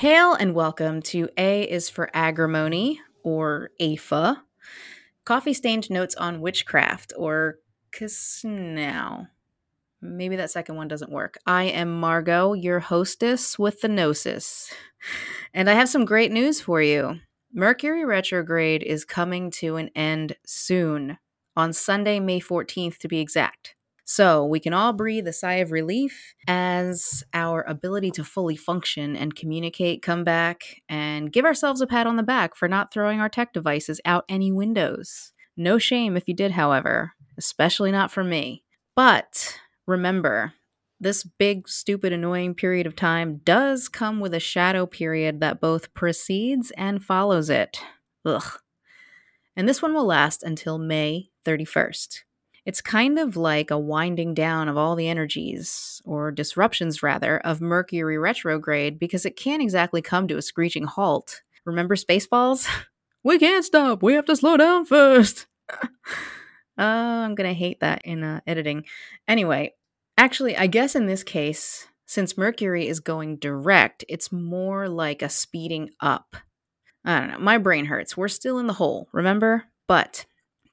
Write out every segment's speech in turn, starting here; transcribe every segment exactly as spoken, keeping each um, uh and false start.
Hail and welcome to A is for Agrimony, or A F A, Coffee-Stained Notes on Witchcraft, or Kisnow. Maybe that second one doesn't work. I am Margot, your hostess with the gnosis, and I have some great news for you. Mercury Retrograde is coming to an end soon, on Sunday, May fourteenth to be exact. So we can all breathe a sigh of relief as our ability to fully function and communicate come back, and give ourselves a pat on the back for not throwing our tech devices out any windows. No shame if you did, however, especially not from me. But remember, this big, stupid, annoying period of time does come with a shadow period that both precedes and follows it. Ugh. And this one will last until May thirty-first. It's kind of like a winding down of all the energies, or disruptions rather, of Mercury retrograde, because it can't exactly come to a screeching halt. Remember Spaceballs? We can't stop! We have to slow down first! uh, I'm gonna hate that in uh, editing. Anyway, actually, I guess in this case, since Mercury is going direct, it's more like a speeding up. I don't know, my brain hurts. We're still in the hole, remember? But,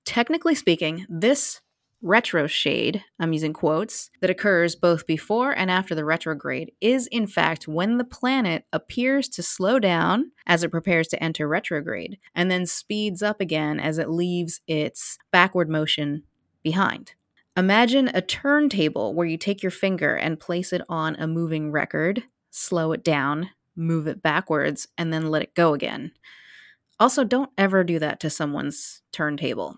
technically speaking, this retroshade, I'm using quotes, that occurs both before and after the retrograde is in fact when the planet appears to slow down as it prepares to enter retrograde, and then speeds up again as it leaves its backward motion behind. Imagine a turntable where you take your finger and place it on a moving record, slow it down, move it backwards, and then let it go again. Also, don't ever do that to someone's turntable.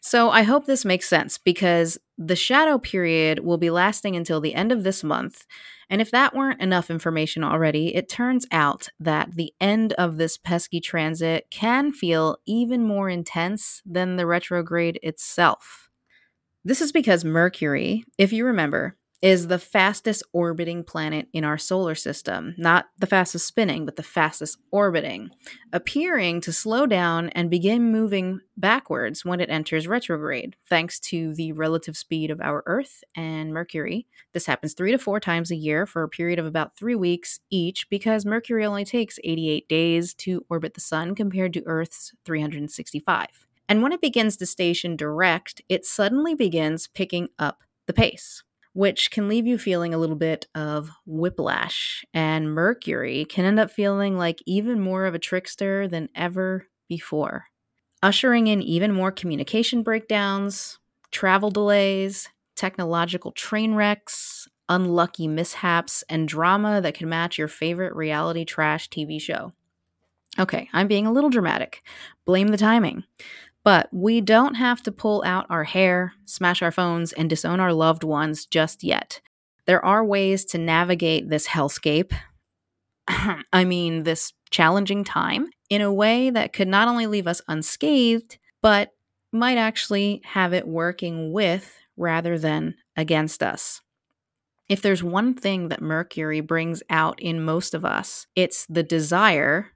So I hope this makes sense, because the shadow period will be lasting until the end of this month, and if that weren't enough information already, it turns out that the end of this pesky transit can feel even more intense than the retrograde itself. This is because Mercury, if you remember, is the fastest orbiting planet in our solar system. Not the fastest spinning, but the fastest orbiting, appearing to slow down and begin moving backwards when it enters retrograde, thanks to the relative speed of our Earth and Mercury. This happens three to four times a year for a period of about three weeks each, because Mercury only takes eighty-eight days to orbit the Sun compared to Earth's three hundred sixty-five. And when it begins to station direct, it suddenly begins picking up the pace, which can leave you feeling a little bit of whiplash, and Mercury can end up feeling like even more of a trickster than ever before, ushering in even more communication breakdowns, travel delays, technological train wrecks, unlucky mishaps, and drama that can match your favorite reality trash T V show. Okay, I'm being a little dramatic. Blame the timing. But we don't have to pull out our hair, smash our phones, and disown our loved ones just yet. There are ways to navigate this hellscape, I mean this challenging time, in a way that could not only leave us unscathed, but might actually have it working with rather than against us. If there's one thing that Mercury brings out in most of us, it's the desire,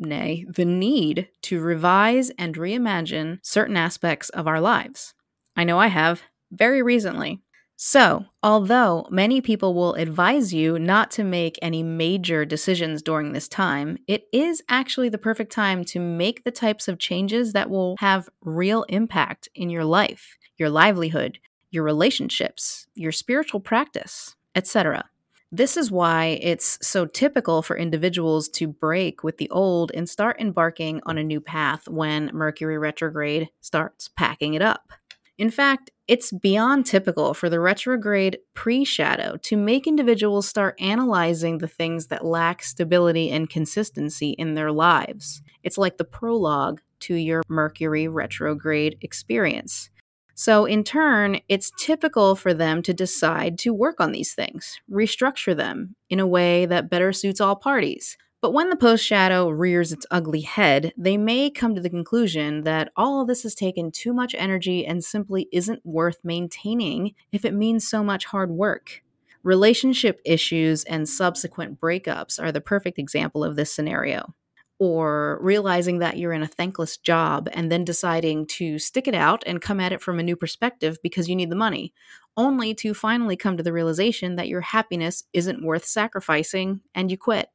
nay, the need to revise and reimagine certain aspects of our lives. I know I have, very recently. So, although many people will advise you not to make any major decisions during this time, it is actually the perfect time to make the types of changes that will have real impact in your life, your livelihood, your relationships, your spiritual practice, et cetera. This is why it's so typical for individuals to break with the old and start embarking on a new path when Mercury retrograde starts packing it up. In fact, it's beyond typical for the retrograde pre-shadow to make individuals start analyzing the things that lack stability and consistency in their lives. It's like the prologue to your Mercury retrograde experience. So in turn, it's typical for them to decide to work on these things, restructure them in a way that better suits all parties. But when the post-shadow rears its ugly head, they may come to the conclusion that all of this has taken too much energy and simply isn't worth maintaining if it means so much hard work. Relationship issues and subsequent breakups are the perfect example of this scenario. Or realizing that you're in a thankless job and then deciding to stick it out and come at it from a new perspective because you need the money, only to finally come to the realization that your happiness isn't worth sacrificing and you quit.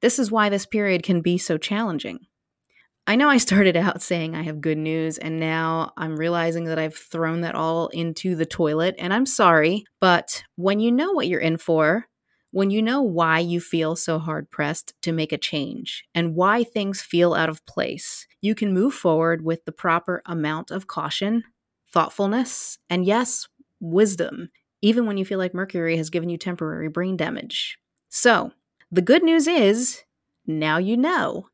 This is why this period can be so challenging. I know I started out saying I have good news, and now I'm realizing that I've thrown that all into the toilet, and I'm sorry, but when you know what you're in for, when you know why you feel so hard-pressed to make a change and why things feel out of place, you can move forward with the proper amount of caution, thoughtfulness, and yes, wisdom, even when you feel like Mercury has given you temporary brain damage. So, the good news is, now you know.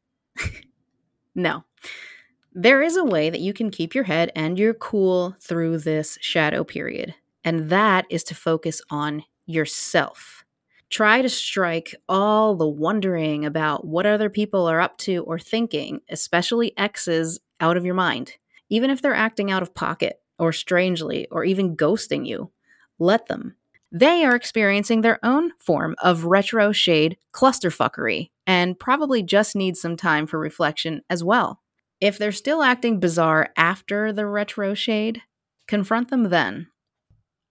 No. There is a way that you can keep your head and your cool through this shadow period, and that is to focus on yourself. Try to strike all the wondering about what other people are up to or thinking, especially exes, out of your mind. Even if they're acting out of pocket or strangely or even ghosting you, let them. They are experiencing their own form of retro shade clusterfuckery and probably just need some time for reflection as well. If they're still acting bizarre after the retro shade, confront them then.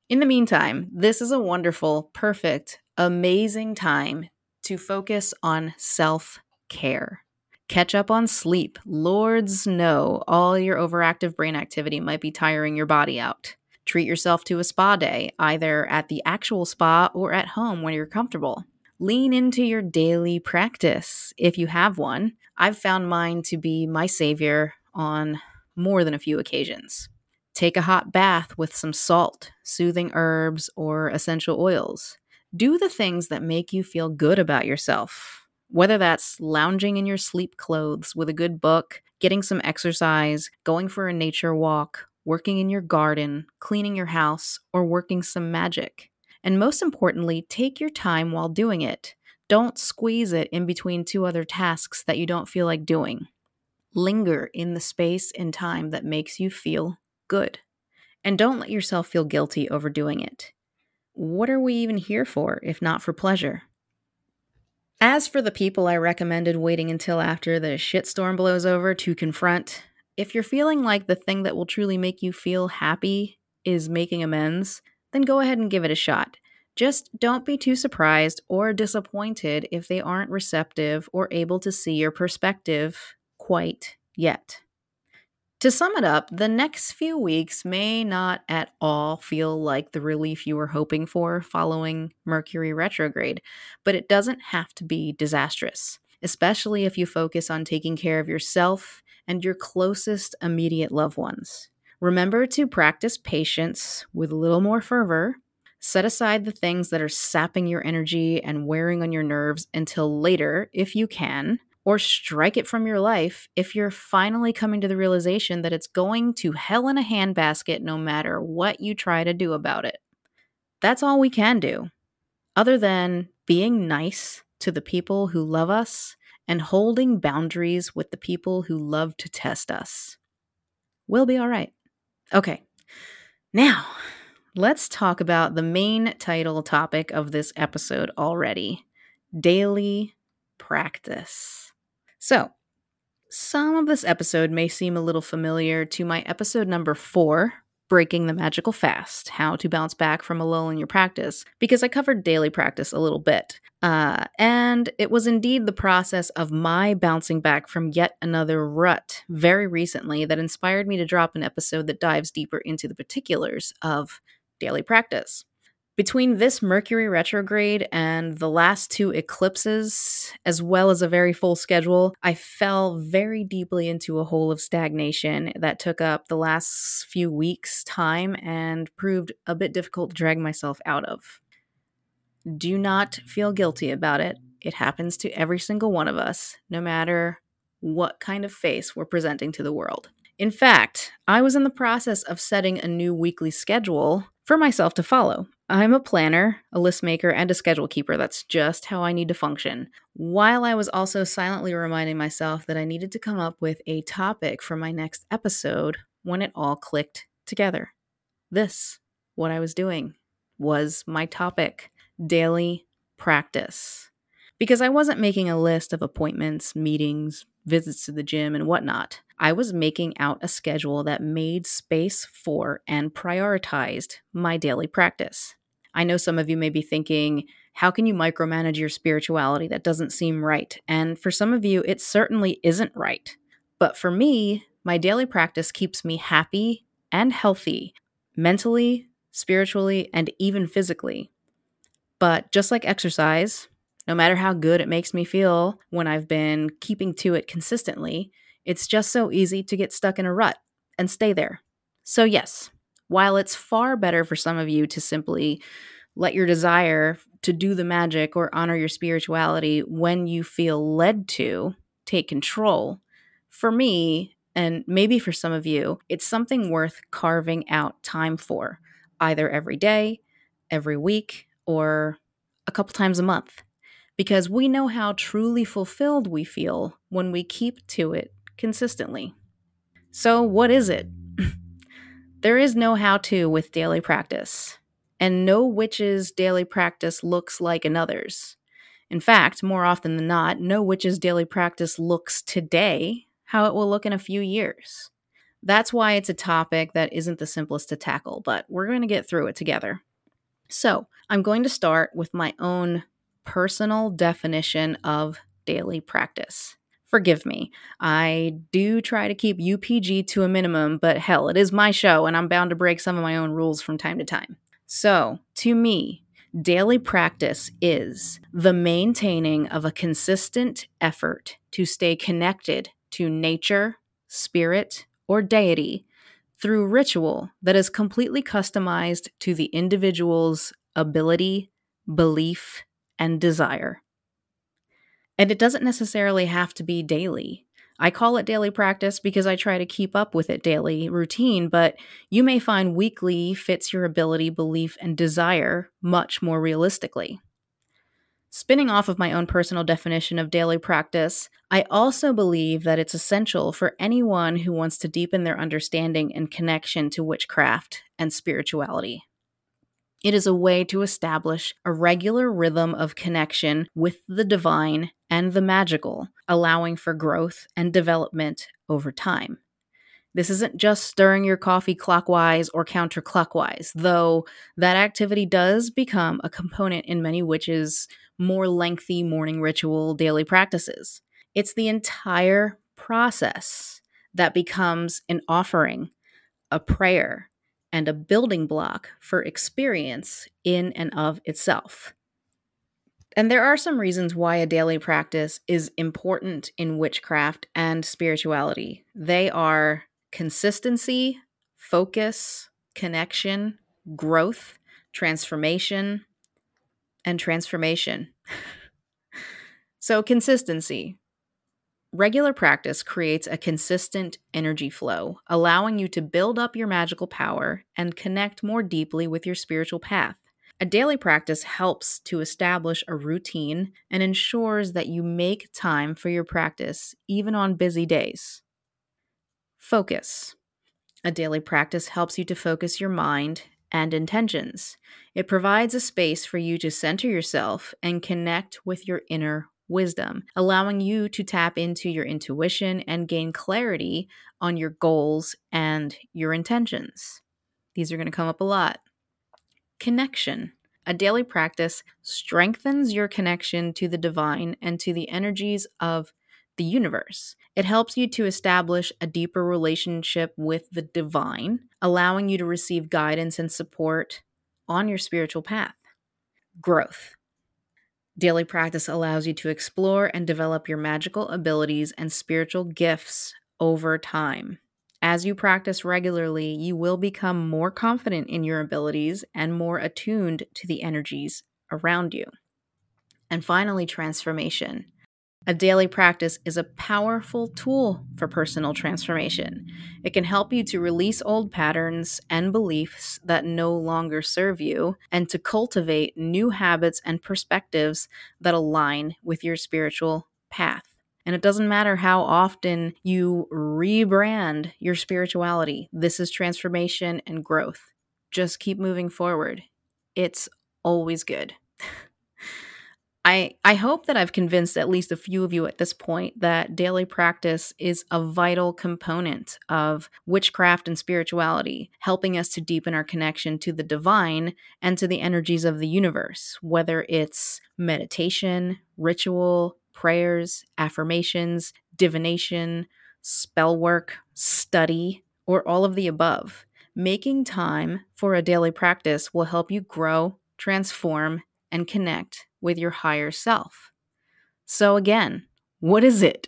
In the meantime, this is a wonderful, perfect, amazing time to focus on self-care. Catch up on sleep. Lords know all your overactive brain activity might be tiring your body out. Treat yourself to a spa day, either at the actual spa or at home when you're comfortable. Lean into your daily practice if you have one. I've found mine to be my savior on more than a few occasions. Take a hot bath with some salt, soothing herbs, or essential oils. Do the things that make you feel good about yourself, whether that's lounging in your sleep clothes with a good book, getting some exercise, going for a nature walk, working in your garden, cleaning your house, or working some magic. And most importantly, take your time while doing it. Don't squeeze it in between two other tasks that you don't feel like doing. Linger in the space and time that makes you feel good. And don't let yourself feel guilty over doing it. What are we even here for if not for pleasure? As for the people I recommended waiting until after the shitstorm blows over to confront, if you're feeling like the thing that will truly make you feel happy is making amends, then go ahead and give it a shot. Just don't be too surprised or disappointed if they aren't receptive or able to see your perspective quite yet. To sum it up, the next few weeks may not at all feel like the relief you were hoping for following Mercury retrograde, but it doesn't have to be disastrous, especially if you focus on taking care of yourself and your closest immediate loved ones. Remember to practice patience with a little more fervor. Set aside the things that are sapping your energy and wearing on your nerves until later, if you can, or strike it from your life if you're finally coming to the realization that it's going to hell in a handbasket no matter what you try to do about it. That's all we can do, other than being nice to the people who love us and holding boundaries with the people who love to test us. We'll be all right. Okay, now let's talk about the main title topic of this episode already, daily practice. So, some of this episode may seem a little familiar to my episode number four, Breaking the Magical Fast, How to Bounce Back from a Lull in Your Practice, because I covered daily practice a little bit. Uh, and it was indeed the process of my bouncing back from yet another rut very recently that inspired me to drop an episode that dives deeper into the particulars of daily practice. Between this Mercury retrograde and the last two eclipses, as well as a very full schedule, I fell very deeply into a hole of stagnation that took up the last few weeks' time and proved a bit difficult to drag myself out of. Do not feel guilty about it. It happens to every single one of us, no matter what kind of face we're presenting to the world. In fact, I was in the process of setting a new weekly schedule for myself to follow. I'm a planner, a list maker, and a schedule keeper. That's just how I need to function. While I was also silently reminding myself that I needed to come up with a topic for my next episode when it all clicked together. This, what I was doing, was my topic, daily practice. Because I wasn't making a list of appointments, meetings, visits to the gym, and whatnot. I was making out a schedule that made space for and prioritized my daily practice. I know some of you may be thinking, How can you micromanage your spirituality? That doesn't seem right. And for some of you, it certainly isn't right. But for me, my daily practice keeps me happy and healthy, mentally, spiritually, and even physically. But just like exercise, no matter how good it makes me feel when I've been keeping to it consistently, it's just so easy to get stuck in a rut and stay there. So yes, while it's far better for some of you to simply let your desire to do the magic or honor your spirituality when you feel led to take control, for me, and maybe for some of you, it's something worth carving out time for, either every day, every week, or a couple times a month, because we know how truly fulfilled we feel when we keep to it consistently. So what is it? There is no how-to with daily practice, and no witch's daily practice looks like another's. In fact, more often than not, no witch's daily practice looks today how it will look in a few years. That's why it's a topic that isn't the simplest to tackle, but we're going to get through it together. So I'm going to start with my own personal definition of daily practice. Forgive me. I do try to keep U P G to a minimum, but hell, it is my show and I'm bound to break some of my own rules from time to time. So, to me, daily practice is the maintaining of a consistent effort to stay connected to nature, spirit, or deity through ritual that is completely customized to the individual's ability, belief, and desire. And it doesn't necessarily have to be daily. I call it daily practice because I try to keep up with it daily routine, but you may find weekly fits your ability, belief, and desire much more realistically. Spinning off of my own personal definition of daily practice, I also believe that it's essential for anyone who wants to deepen their understanding and connection to witchcraft and spirituality. It is a way to establish a regular rhythm of connection with the divine and the magical, allowing for growth and development over time. This isn't just stirring your coffee clockwise or counterclockwise, though that activity does become a component in many witches' more lengthy morning ritual daily practices. It's the entire process that becomes an offering, a prayer, and a building block for experience in and of itself. And there are some reasons why a daily practice is important in witchcraft and spirituality. They are consistency, focus, connection, growth, transformation, and transformation. So consistency. Regular practice creates a consistent energy flow, allowing you to build up your magical power and connect more deeply with your spiritual path. A daily practice helps to establish a routine and ensures that you make time for your practice, even on busy days. Focus. A daily practice helps you to focus your mind and intentions. It provides a space for you to center yourself and connect with your inner wisdom, allowing you to tap into your intuition and gain clarity on your goals and your intentions. These are going to come up a lot. Connection. A daily practice strengthens your connection to the divine and to the energies of the universe. It helps you to establish a deeper relationship with the divine, allowing you to receive guidance and support on your spiritual path. Growth. Daily practice allows you to explore and develop your magical abilities and spiritual gifts over time. As you practice regularly, you will become more confident in your abilities and more attuned to the energies around you. And finally, transformation. A daily practice is a powerful tool for personal transformation. It can help you to release old patterns and beliefs that no longer serve you and to cultivate new habits and perspectives that align with your spiritual path. And it doesn't matter how often you rebrand your spirituality. This is transformation and growth. Just keep moving forward. It's always good. I, I hope that I've convinced at least a few of you at this point that daily practice is a vital component of witchcraft and spirituality, helping us to deepen our connection to the divine and to the energies of the universe, whether it's meditation, ritual, prayers, affirmations, divination, spell work, study, or all of the above. Making time for a daily practice will help you grow, transform, and connect with your higher self. So again, what is it?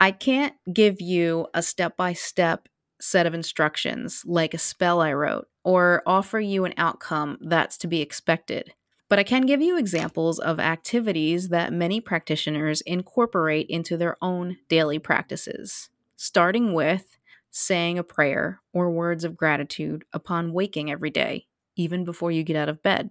I can't give you a step-by-step set of instructions like a spell I wrote or offer you an outcome that's to be expected. But I can give you examples of activities that many practitioners incorporate into their own daily practices, starting with saying a prayer or words of gratitude upon waking every day, even before you get out of bed.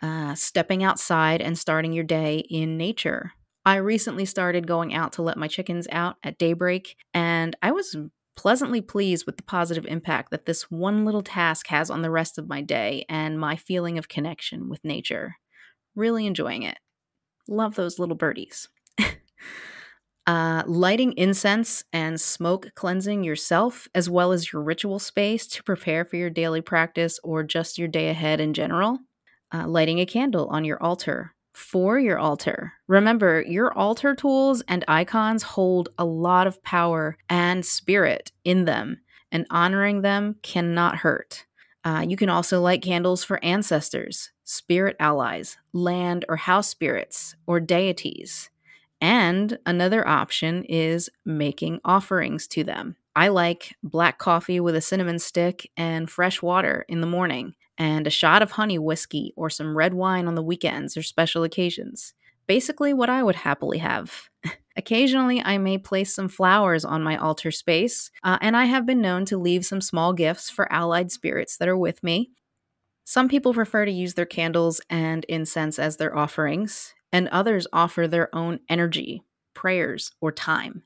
Uh, stepping outside and starting your day in nature. I recently started going out to let my chickens out at daybreak, and I was pleasantly pleased with the positive impact that this one little task has on the rest of my day and my feeling of connection with nature. Really enjoying it. Love those little birdies. Uh, lighting incense and smoke cleansing yourself, as well as your ritual space to prepare for your daily practice or just your day ahead in general. Uh, lighting a candle on your altar, for your altar. Remember, your altar tools and icons hold a lot of power and spirit in them, and honoring them cannot hurt. Uh, you can also light candles for ancestors, spirit allies, land or house spirits, or deities. And another option is making offerings to them. I like black coffee with a cinnamon stick and fresh water in the morning, and a shot of honey whiskey or some red wine on the weekends or special occasions. Basically what I would happily have. Occasionally, I may place some flowers on my altar space, uh, and I have been known to leave some small gifts for allied spirits that are with me. Some people prefer to use their candles and incense as their offerings, and others offer their own energy, prayers, or time.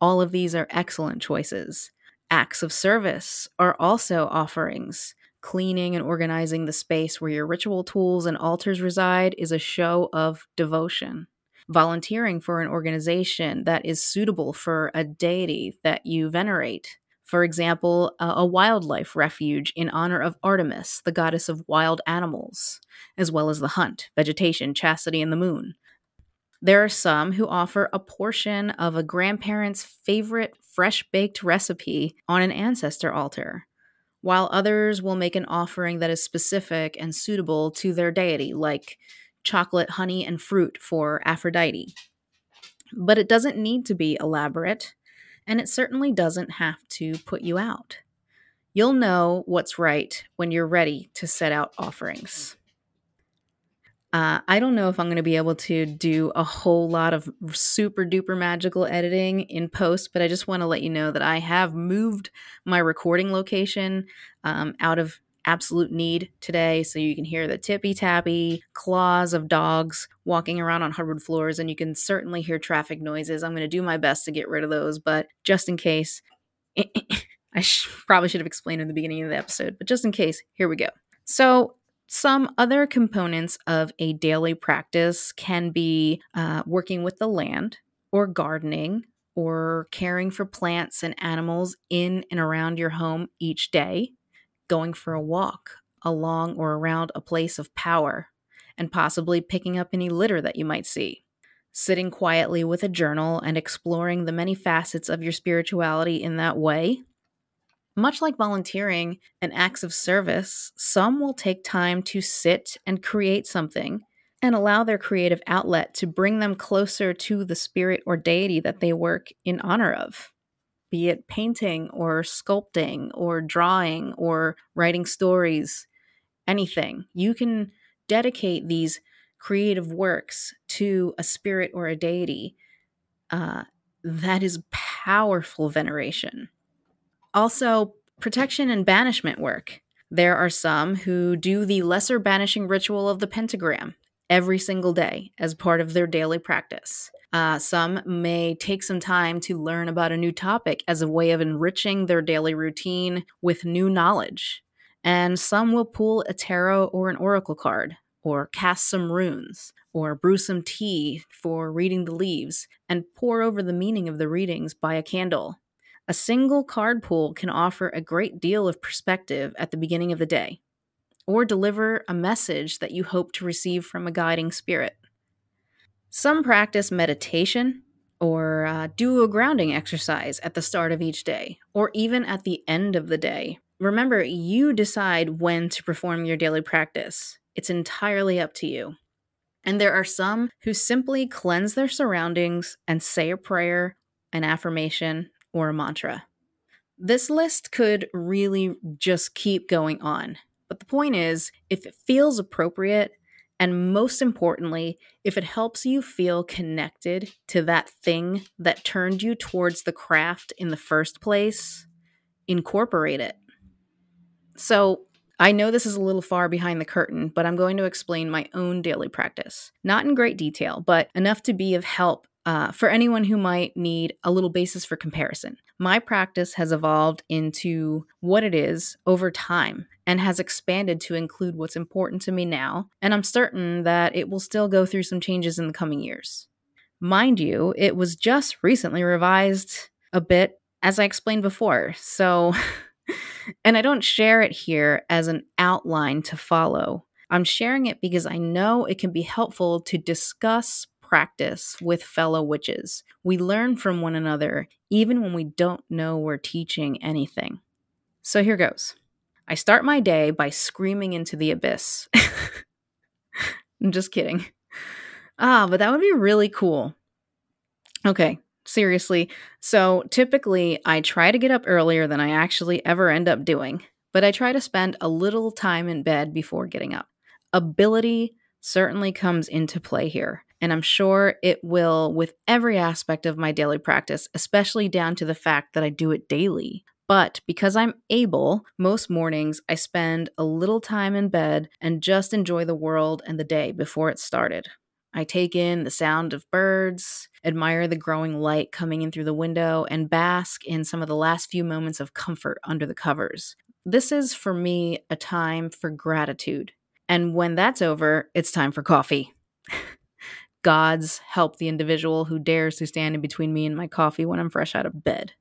All of these are excellent choices. Acts of service are also offerings. Cleaning and organizing the space where your ritual tools and altars reside is a show of devotion. Volunteering for an organization that is suitable for a deity that you venerate. For example, a wildlife refuge in honor of Artemis, the goddess of wild animals, as well as the hunt, vegetation, chastity, and the moon. There are some who offer a portion of a grandparent's favorite fresh-baked recipe on an ancestor altar, while others will make an offering that is specific and suitable to their deity, like chocolate, honey, and fruit for Aphrodite. But it doesn't need to be elaborate, and it certainly doesn't have to put you out. You'll know what's right when you're ready to set out offerings. Uh, I don't know if I'm going to be able to do a whole lot of super duper magical editing in post, but I just want to let you know that I have moved my recording location um, out of absolute need today. So you can hear the tippy tappy claws of dogs walking around on hardwood floors, and you can certainly hear traffic noises. I'm going to do my best to get rid of those, but just in case, I sh- probably should have explained in the beginning of the episode, but just in case, here we go. So some other components of a daily practice can be uh, working with the land, or gardening, or caring for plants and animals in and around your home each day, going for a walk along or around a place of power, and possibly picking up any litter that you might see, sitting quietly with a journal and exploring the many facets of your spirituality in that way. Much like volunteering and acts of service, some will take time to sit and create something and allow their creative outlet to bring them closer to the spirit or deity that they work in honor of, be it painting or sculpting or drawing or writing stories, anything. You can dedicate these creative works to a spirit or a deity. Uh, that is powerful veneration. Also, protection and banishment work. There are some who do the lesser banishing ritual of the pentagram every single day as part of their daily practice. Uh, some may take some time to learn about a new topic as a way of enriching their daily routine with new knowledge. And some will pull a tarot or an oracle card, or cast some runes, or brew some tea for reading the leaves, and pore over the meaning of the readings by a candle. A single card pool can offer a great deal of perspective at the beginning of the day, or deliver a message that you hope to receive from a guiding spirit. Some practice meditation, or uh, do a grounding exercise at the start of each day, or even at the end of the day. Remember, you decide when to perform your daily practice. It's entirely up to you. And there are some who simply cleanse their surroundings and say a prayer, an affirmation, or a mantra. This list could really just keep going on. But the point is, if it feels appropriate, and most importantly, if it helps you feel connected to that thing that turned you towards the craft in the first place, incorporate it. So, I know this is a little far behind the curtain, but I'm going to explain my own daily practice. Not in great detail, but enough to be of help uh, for anyone who might need a little basis for comparison. My practice has evolved into what it is over time and has expanded to include what's important to me now, and I'm certain that it will still go through some changes in the coming years. Mind you, it was just recently revised a bit, as I explained before, so... And I don't share it here as an outline to follow. I'm sharing it because I know it can be helpful to discuss practice with fellow witches. We learn from one another, even when we don't know we're teaching anything. So here goes. I start my day by screaming into the abyss. I'm just kidding. Ah, but that would be really cool. Okay. Seriously, so typically I try to get up earlier than I actually ever end up doing, but I try to spend a little time in bed before getting up. Ability certainly comes into play here, and I'm sure it will with every aspect of my daily practice, especially down to the fact that I do it daily. But because I'm able, most mornings I spend a little time in bed and just enjoy the world and the day before it started. I take in the sound of birds, admire the growing light coming in through the window, and bask in some of the last few moments of comfort under the covers. This is, for me, a time for gratitude. And when that's over, it's time for coffee. Gods help the individual who dares to stand in between me and my coffee when I'm fresh out of bed.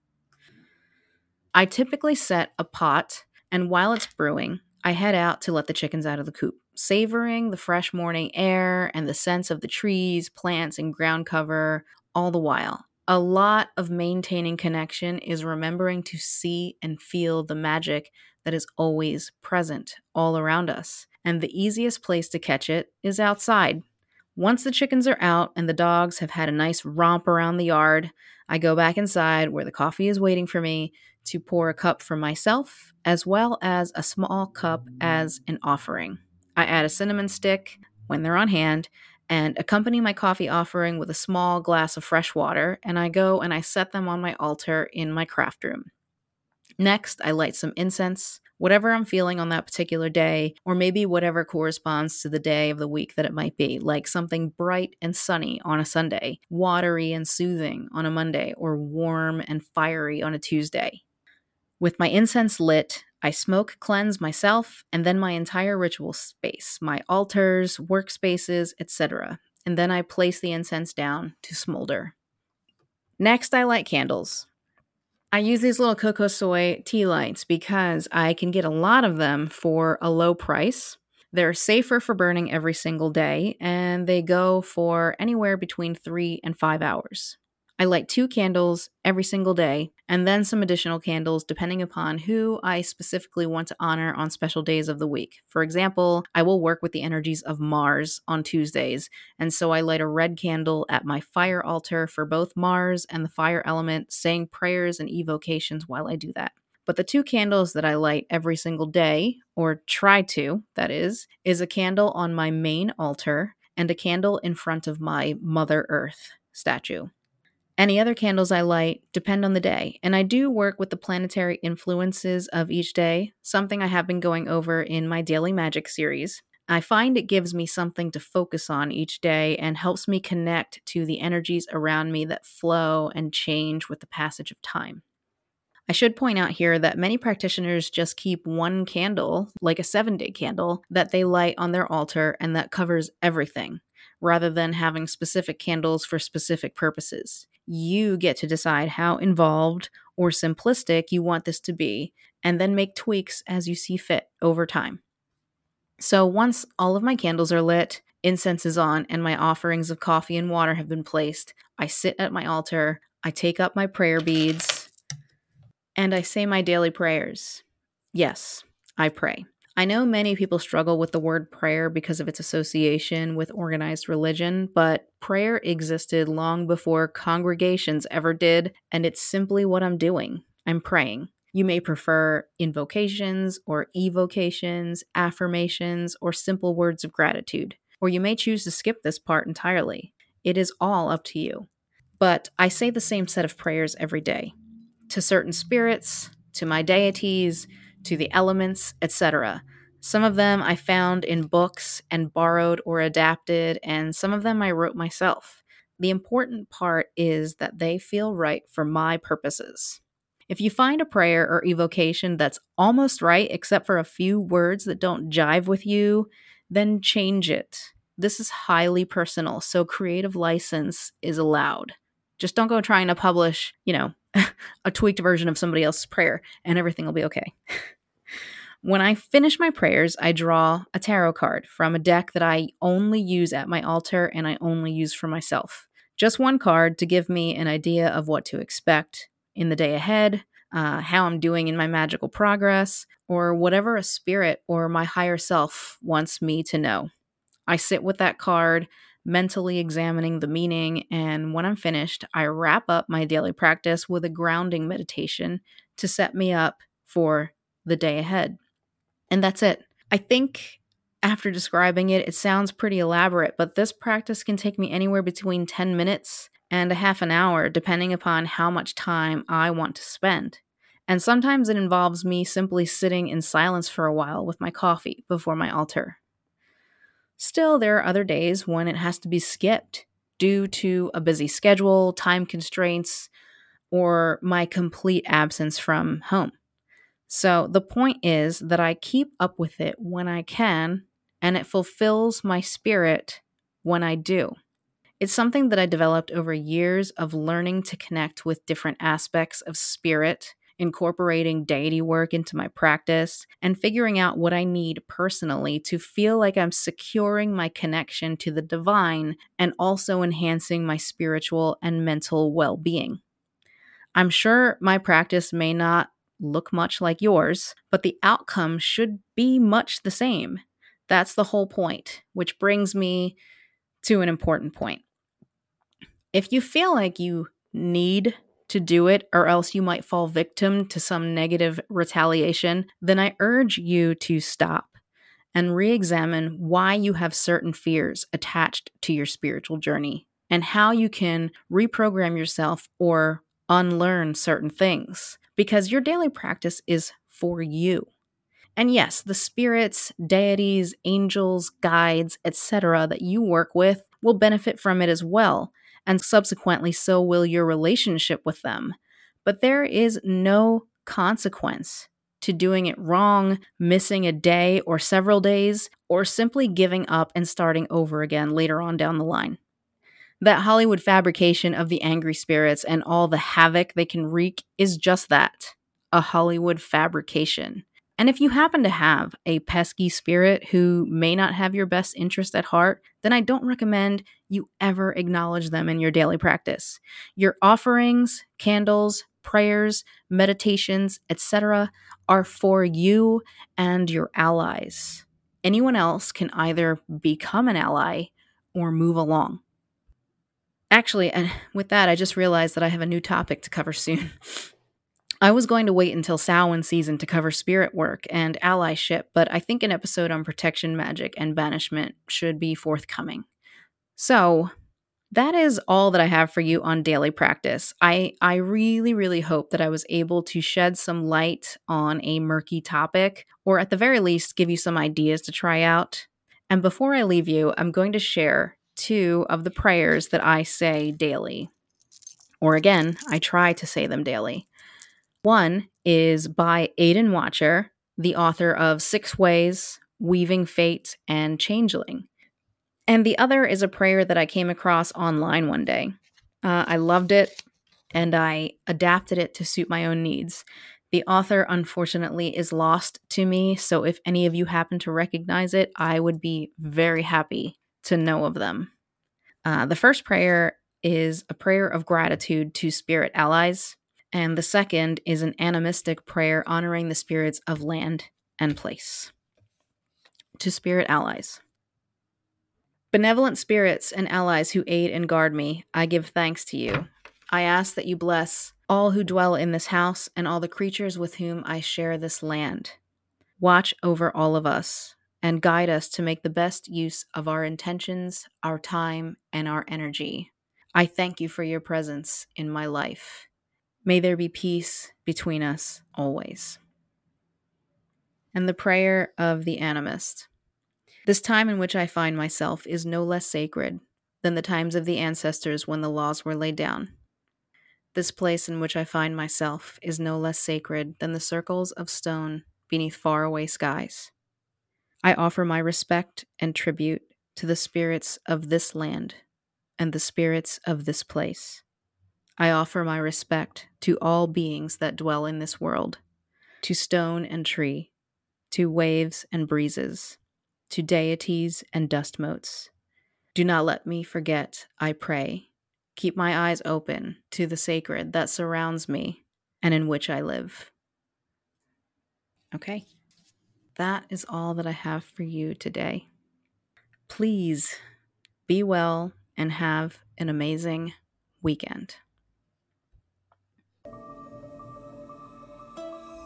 I typically set a pot, and while it's brewing, I head out to let the chickens out of the coop, savoring the fresh morning air and the sense of the trees, plants, and ground cover all the while. A lot of maintaining connection is remembering to see and feel the magic that is always present all around us. And the easiest place to catch it is outside. Once the chickens are out and the dogs have had a nice romp around the yard, I go back inside where the coffee is waiting for me to pour a cup for myself, as well as a small cup as an offering. I add a cinnamon stick when they're on hand and accompany my coffee offering with a small glass of fresh water, and I go and I set them on my altar in my craft room. Next, I light some incense, whatever I'm feeling on that particular day, or maybe whatever corresponds to the day of the week that it might be, like something bright and sunny on a Sunday, watery and soothing on a Monday, or warm and fiery on a Tuesday. With my incense lit, I smoke cleanse myself and then my entire ritual space, my altars, workspaces, et cetera, and then I place the incense down to smolder. Next, I light candles. I use these little cocoa soy tea lights because I can get a lot of them for a low price. They're safer for burning every single day, and they go for anywhere between three and five hours. I light two candles every single day, and then some additional candles depending upon who I specifically want to honor on special days of the week. For example, I will work with the energies of Mars on Tuesdays, and so I light a red candle at my fire altar for both Mars and the fire element, saying prayers and evocations while I do that. But the two candles that I light every single day, or try to, that is, is a candle on my main altar and a candle in front of my Mother Earth statue. Any other candles I light depend on the day, and I do work with the planetary influences of each day, something I have been going over in my Daily Magic series. I find it gives me something to focus on each day and helps me connect to the energies around me that flow and change with the passage of time. I should point out here that many practitioners just keep one candle, like a seven-day candle, that they light on their altar and that covers everything, rather than having specific candles for specific purposes. You get to decide how involved or simplistic you want this to be, and then make tweaks as you see fit over time. So once all of my candles are lit, incense is on, and my offerings of coffee and water have been placed, I sit at my altar, I take up my prayer beads, and I say my daily prayers. Yes, I pray. I know many people struggle with the word prayer because of its association with organized religion, but prayer existed long before congregations ever did, and it's simply what I'm doing. I'm praying. You may prefer invocations or evocations, affirmations, or simple words of gratitude. Or you may choose to skip this part entirely. It is all up to you. But I say the same set of prayers every day. To certain spirits, to my deities, to the elements, et cetera. Some of them I found in books and borrowed or adapted, and some of them I wrote myself. The important part is that they feel right for my purposes. If you find a prayer or evocation that's almost right, except for a few words that don't jive with you, then change it. This is highly personal, so creative license is allowed. Just don't go trying to publish, you know, a tweaked version of somebody else's prayer, and everything will be okay. When I finish my prayers, I draw a tarot card from a deck that I only use at my altar and I only use for myself. Just one card to give me an idea of what to expect in the day ahead, uh, how I'm doing in my magical progress, or whatever a spirit or my higher self wants me to know. I sit with that card, mentally examining the meaning, and when I'm finished, I wrap up my daily practice with a grounding meditation to set me up for the day ahead. And that's it. I think after describing it, it sounds pretty elaborate, but this practice can take me anywhere between ten minutes and a half an hour, depending upon how much time I want to spend. And sometimes it involves me simply sitting in silence for a while with my coffee before my altar. Still, there are other days when it has to be skipped due to a busy schedule, time constraints, or my complete absence from home. So the point is that I keep up with it when I can, and it fulfills my spirit when I do. It's something that I developed over years of learning to connect with different aspects of spirit, incorporating deity work into my practice, and figuring out what I need personally to feel like I'm securing my connection to the divine and also enhancing my spiritual and mental well-being. I'm sure my practice may not look much like yours, but the outcome should be much the same. That's the whole point, which brings me to an important point. If you feel like you need to do it, or else you might fall victim to some negative retaliation, then I urge you to stop and re-examine why you have certain fears attached to your spiritual journey and how you can reprogram yourself or unlearn certain things, because your daily practice is for you. And yes, the spirits, deities, angels, guides, et cetera that you work with will benefit from it as well, and subsequently so will your relationship with them. But there is no consequence to doing it wrong, missing a day or several days, or simply giving up and starting over again later on down the line. That Hollywood fabrication of the angry spirits and all the havoc they can wreak is just that, a Hollywood fabrication. And if you happen to have a pesky spirit who may not have your best interest at heart, then I don't recommend you ever acknowledge them in your daily practice. Your offerings, candles, prayers, meditations, et cetera are for you and your allies. Anyone else can either become an ally or move along. Actually, and with that, I just realized that I have a new topic to cover soon. I was going to wait until Samhain season to cover spirit work and allyship, but I think an episode on protection magic and banishment should be forthcoming. So that is all that I have for you on daily practice. I, I really, really hope that I was able to shed some light on a murky topic, or at the very least, give you some ideas to try out. And before I leave you, I'm going to share two of the prayers that I say daily. Or again, I try to say them daily. One is by Aiden Watcher, the author of Six Ways, Weaving Fate, and Changeling. And the other is a prayer that I came across online one day. Uh, I loved it, and I adapted it to suit my own needs. The author, unfortunately, is lost to me, so if any of you happen to recognize it, I would be very happy to know of them. Uh, the first prayer is a prayer of gratitude to spirit allies, and the second is an animistic prayer honoring the spirits of land and place. To spirit allies. Benevolent spirits and allies who aid and guard me, I give thanks to you. I ask that you bless all who dwell in this house and all the creatures with whom I share this land. Watch over all of us and guide us to make the best use of our intentions, our time, and our energy. I thank you for your presence in my life. May there be peace between us always. And the prayer of the animist. This time in which I find myself is no less sacred than the times of the ancestors when the laws were laid down. This place in which I find myself is no less sacred than the circles of stone beneath faraway skies. I offer my respect and tribute to the spirits of this land and the spirits of this place. I offer my respect to all beings that dwell in this world, to stone and tree, to waves and breezes, to deities and dust motes. Do not let me forget, I pray. Keep my eyes open to the sacred that surrounds me and in which I live. Okay, that is all that I have for you today. Please be well and have an amazing weekend.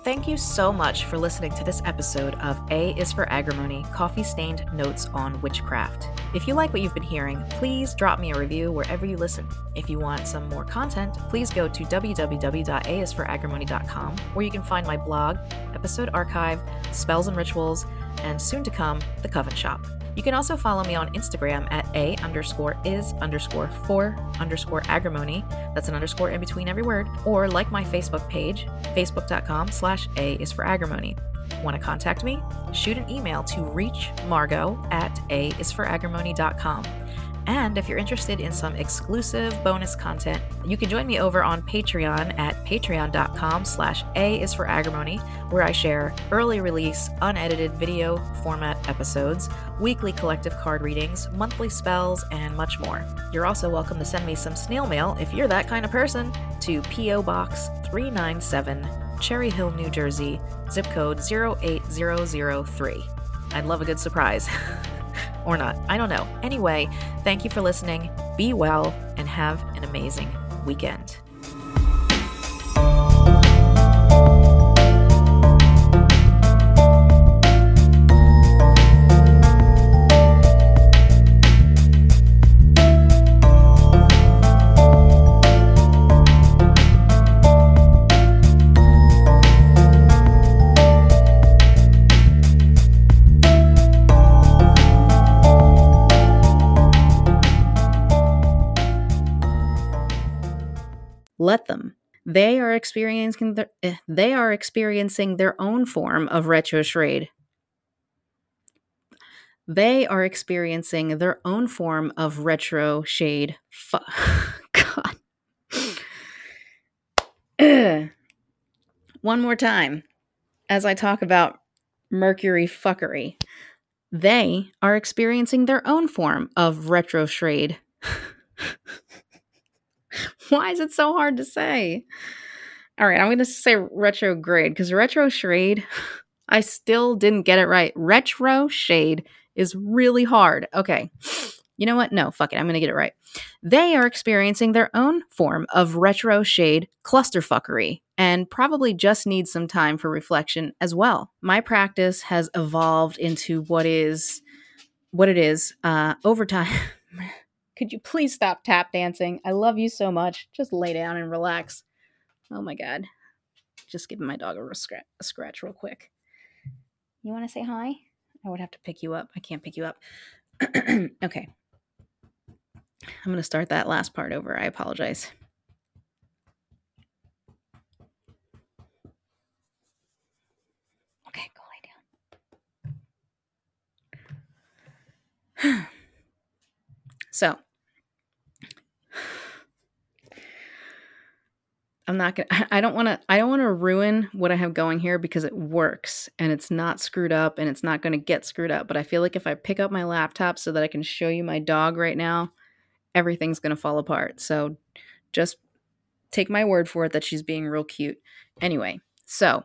Thank you so much for listening to this episode of A is for Agrimony, Coffee-Stained Notes on Witchcraft. If you like what you've been hearing, please drop me a review wherever you listen. If you want some more content, please go to w w w dot a is for agrimony dot com, where you can find my blog, episode archive, spells and rituals, and soon to come, the Coven Shop. You can also follow me on Instagram at a underscore is underscore for underscore agrimony. That's an underscore in between every word. Or like my Facebook page, facebook.com slash a is for agrimony. Want to contact me? Shoot an email to reach Margot at a is for agrimony.com. And if you're interested in some exclusive bonus content, you can join me over on Patreon at patreon.com slash A is for Agrimony, where I share early release, unedited video format episodes, weekly collective card readings, monthly spells, and much more. You're also welcome to send me some snail mail, if you're that kind of person, to P O Box three nine seven, Cherry Hill, New Jersey, zip code zero eight zero zero three. I'd love a good surprise. Or not. I don't know. Anyway, thank you for listening. Be well and have an amazing weekend. Let them. They are experiencing their, they are experiencing their own form of retrograde. They are experiencing their own form of retro shade. F- God. One more time, as I talk about Mercury fuckery, they are experiencing their own form of retrograde. Why is it so hard to say? All right, I'm going to say retrograde because retrograde, I still didn't get it right. Retro shade is really hard. Okay, you know what? No, fuck it. I'm going to get it right. They are experiencing their own form of retro shade clusterfuckery and probably just need some time for reflection as well. My practice has evolved into what is what it is uh, over time. Could you please stop tap dancing? I love you so much. Just lay down and relax. Oh my God. Just giving my dog a, scratch, a scratch real quick. You want to say hi? I would have to pick you up. I can't pick you up. Okay. I'm going to start that last part over. I apologize. So, I'm not going to, I don't want to, I don't want to ruin what I have going here because it works and it's not screwed up and it's not going to get screwed up. But I feel like if I pick up my laptop so that I can show you my dog right now, everything's going to fall apart. So just take my word for it that she's being real cute. Anyway, so